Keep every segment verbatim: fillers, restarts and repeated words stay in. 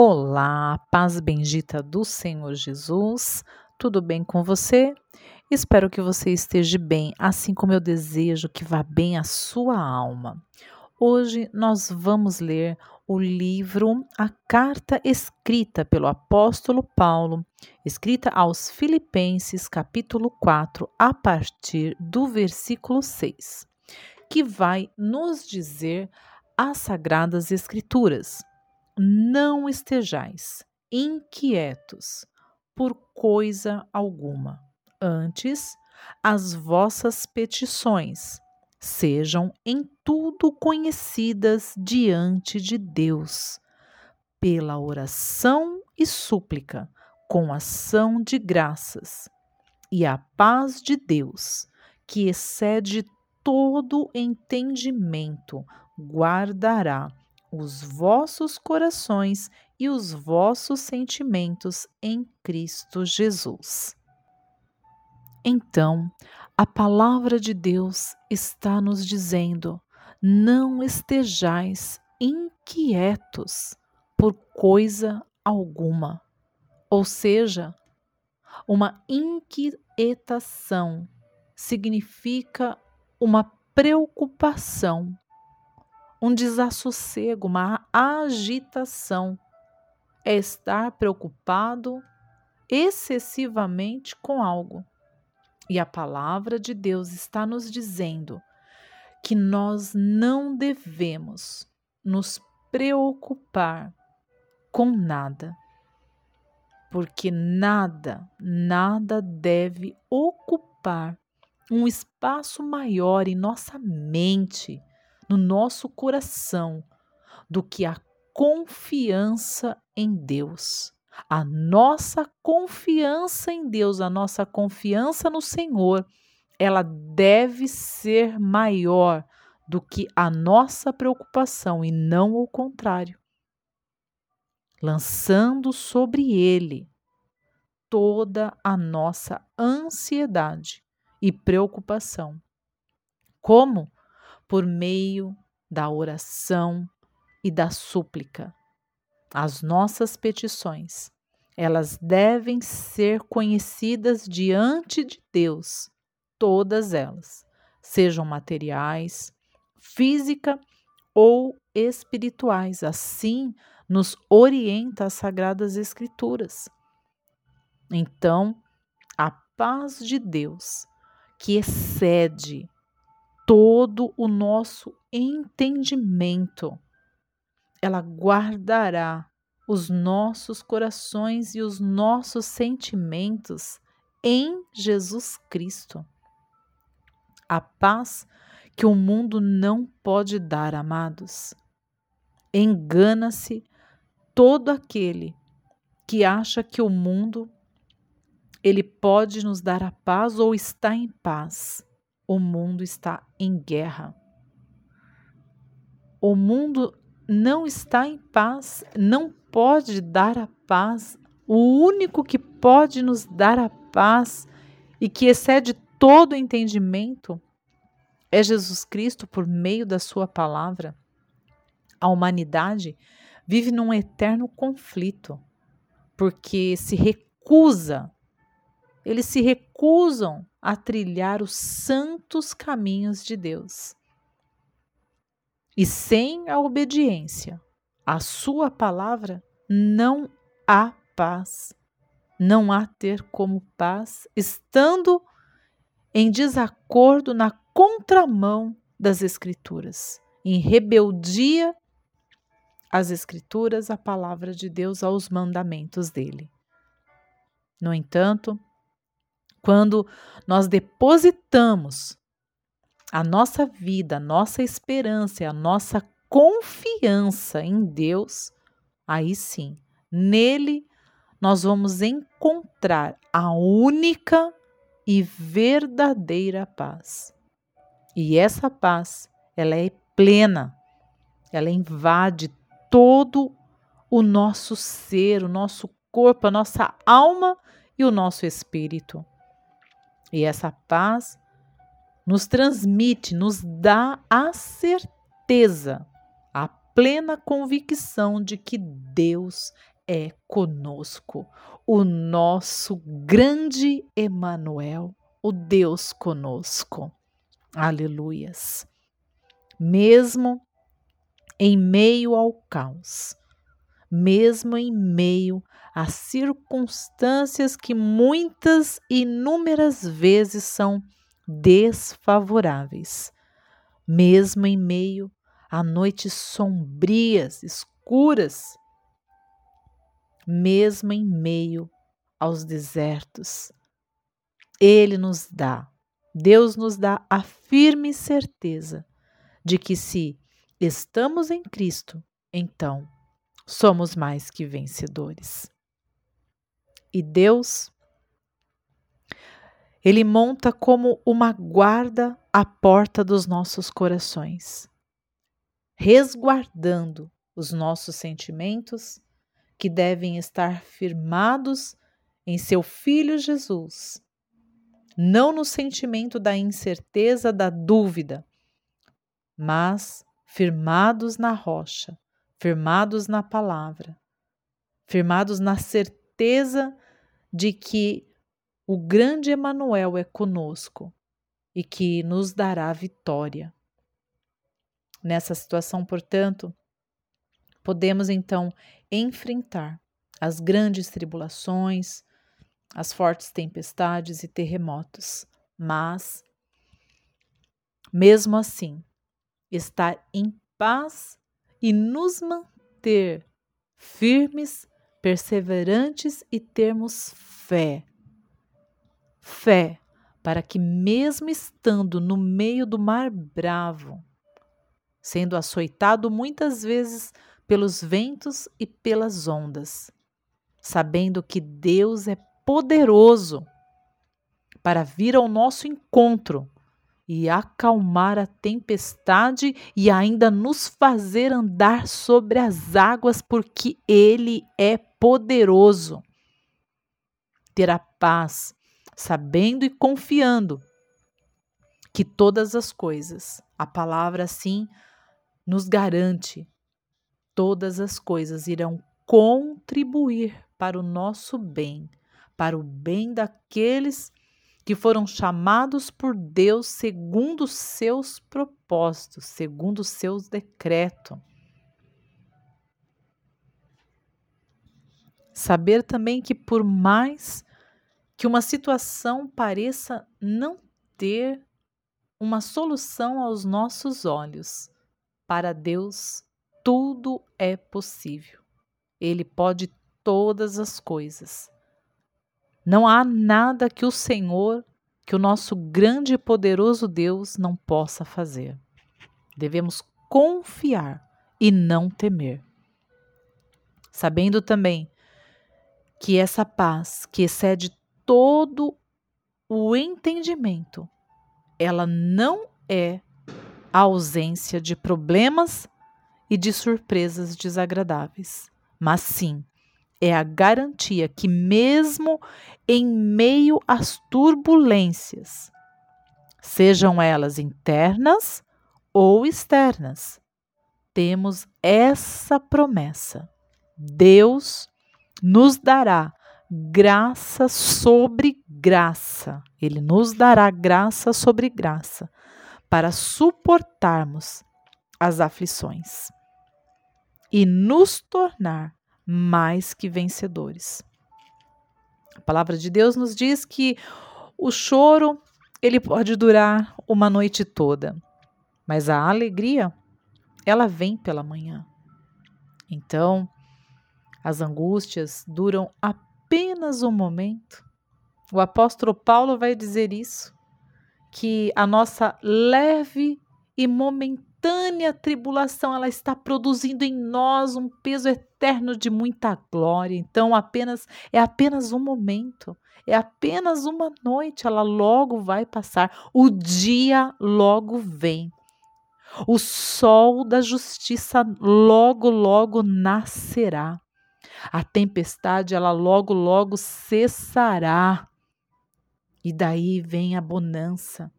Olá, paz bendita do Senhor Jesus, tudo bem com você? Espero que você esteja bem, assim como eu desejo que vá bem a sua alma. Hoje nós vamos ler o livro, a carta escrita pelo apóstolo Paulo, escrita aos Filipenses, capítulo quatro, a partir do versículo seis, que vai nos dizer as Sagradas Escrituras. Não estejais inquietos por coisa alguma, antes as vossas petições sejam em tudo conhecidas diante de Deus, pela oração e súplica, com ação de graças, e a paz de Deus, que excede todo entendimento, guardará os vossos corações e os vossos sentimentos em Cristo Jesus. Então, a palavra de Deus está nos dizendo: não estejais inquietos por coisa alguma, ou seja, uma inquietação significa uma preocupação, um desassossego, uma agitação, é estar preocupado excessivamente com algo. E a palavra de Deus está nos dizendo que nós não devemos nos preocupar com nada, porque nada, nada deve ocupar um espaço maior em nossa mente, no nosso coração, do que a confiança em Deus. A nossa confiança em Deus, a nossa confiança no Senhor, ela deve ser maior do que a nossa preocupação, e não o contrário. Lançando sobre Ele toda a nossa ansiedade e preocupação. Como? Por meio da oração e da súplica. As nossas petições, elas devem ser conhecidas diante de Deus, todas elas, sejam materiais, física ou espirituais. Assim nos orienta as Sagradas Escrituras. Então, a paz de Deus, que excede todo o nosso entendimento, ela guardará os nossos corações e os nossos sentimentos em Jesus Cristo. A paz que o mundo não pode dar, amados. Engana-se todo aquele que acha que o mundo ele pode nos dar a paz ou está em paz. O mundo está em guerra. O mundo não está em paz, não pode dar a paz. O único que pode nos dar a paz e que excede todo entendimento é Jesus Cristo, por meio da sua palavra. A humanidade vive num eterno conflito, porque se recusa, eles se recusam a trilhar os santos caminhos de Deus. E sem a obediência à sua palavra, não há paz. Não há ter como paz, estando em desacordo, na contramão das Escrituras, em rebeldia às Escrituras, à palavra de Deus, aos mandamentos dele. No entanto, quando nós depositamos a nossa vida, a nossa esperança, a nossa confiança em Deus, aí sim, nele nós vamos encontrar a única e verdadeira paz. E essa paz, ela é plena, ela invade todo o nosso ser, o nosso corpo, a nossa alma e o nosso espírito. E essa paz nos transmite, nos dá a certeza, a plena convicção de que Deus é conosco, o nosso grande Emanuel, o Deus conosco. Aleluias! Mesmo em meio ao caos, mesmo em meio às circunstâncias que muitas e inúmeras vezes são desfavoráveis, mesmo em meio a noites sombrias, escuras, mesmo em meio aos desertos, Ele nos dá, Deus nos dá a firme certeza de que se estamos em Cristo, então somos mais que vencedores. E Deus, Ele monta como uma guarda à porta dos nossos corações, resguardando os nossos sentimentos que devem estar firmados em seu Filho Jesus, não no sentimento da incerteza, da dúvida, mas firmados na rocha, firmados na palavra, firmados na certeza de que o grande Emanuel é conosco e que nos dará vitória. Nessa situação, portanto, podemos então enfrentar as grandes tribulações, as fortes tempestades e terremotos, mas, mesmo assim, estar em paz e nos manter firmes, perseverantes e termos fé. Fé para que, mesmo estando no meio do mar bravo, sendo açoitado muitas vezes pelos ventos e pelas ondas, sabendo que Deus é poderoso para vir ao nosso encontro e acalmar a tempestade e ainda nos fazer andar sobre as águas, porque Ele é poderoso. Ter a paz, sabendo e confiando que todas as coisas, a palavra assim nos garante, todas as coisas irão contribuir para o nosso bem, para o bem daqueles que foram chamados por Deus segundo os seus propósitos, segundo os seus decretos. Saber também que, por mais que uma situação pareça não ter uma solução aos nossos olhos, para Deus tudo é possível. Ele pode todas as coisas. Não há nada que o Senhor, que o nosso grande e poderoso Deus, não possa fazer. Devemos confiar e não temer. Sabendo também que essa paz que excede todo o entendimento, ela não é a ausência de problemas e de surpresas desagradáveis, mas sim é a garantia que, mesmo em meio às turbulências, sejam elas internas ou externas, temos essa promessa: Deus nos dará graça sobre graça. Ele nos dará graça sobre graça para suportarmos as aflições e nos tornar mais que vencedores. A palavra de Deus nos diz que o choro, ele pode durar uma noite toda, mas a alegria, ela vem pela manhã. Então, as angústias duram apenas um momento. O apóstolo Paulo vai dizer isso, que a nossa leve e momentânea Tânia, a tribulação, ela está produzindo em nós um peso eterno de muita glória. Então, apenas é apenas um momento, é apenas uma noite, ela logo vai passar, o dia logo vem, o sol da justiça logo, logo nascerá, a tempestade, ela logo, logo cessará, e daí vem a bonança.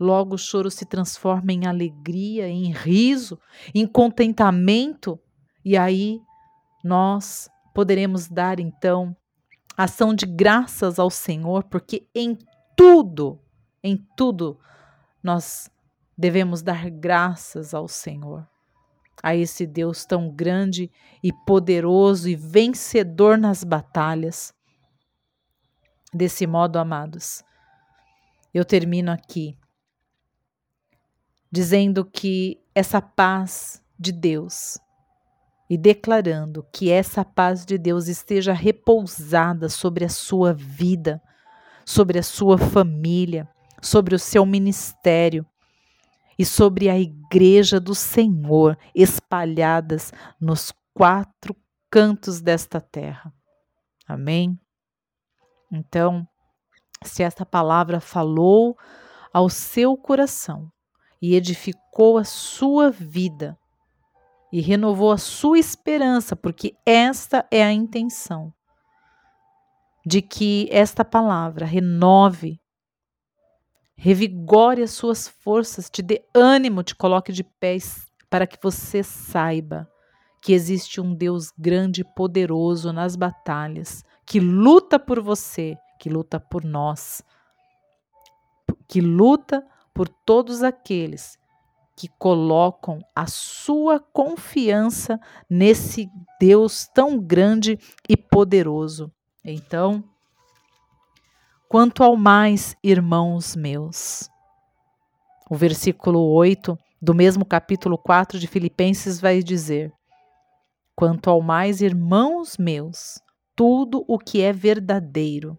Logo, o choro se transforma em alegria, em riso, em contentamento, e aí nós poderemos dar, então, ação de graças ao Senhor, porque em tudo, em tudo, nós devemos dar graças ao Senhor, a esse Deus tão grande e poderoso e vencedor nas batalhas. Desse modo, amados, eu termino aqui dizendo que essa paz de Deus e declarando que essa paz de Deus esteja repousada sobre a sua vida, sobre a sua família, sobre o seu ministério e sobre a igreja do Senhor espalhadas nos quatro cantos desta terra. Amém? Então, se esta palavra falou ao seu coração e edificou a sua vida e renovou a sua esperança, porque esta é a intenção, de que esta palavra renove, revigore as suas forças, te dê ânimo, te coloque de pé, para que você saiba que existe um Deus grande e poderoso nas batalhas, que luta por você, que luta por nós, que luta por todos aqueles que colocam a sua confiança nesse Deus tão grande e poderoso. Então, quanto ao mais, irmãos meus, o versículo oito do mesmo capítulo quatro de Filipenses vai dizer: quanto ao mais, irmãos meus, tudo o que é verdadeiro,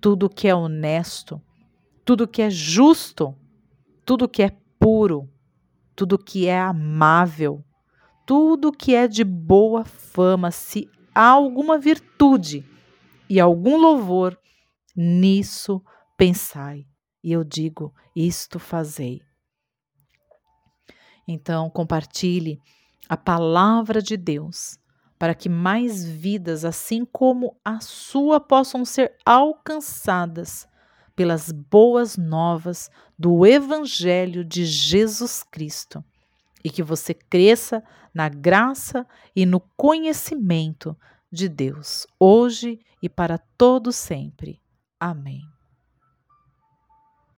tudo o que é honesto, tudo o que é justo, tudo o que é puro, tudo que é amável, tudo que é de boa fama, se há alguma virtude e algum louvor, nisso pensai. E eu digo, isto fazei. Então, compartilhe a palavra de Deus, para que mais vidas, assim como a sua, possam ser alcançadas pelas boas novas do Evangelho de Jesus Cristo, e que você cresça na graça e no conhecimento de Deus, hoje e para todo sempre. Amém.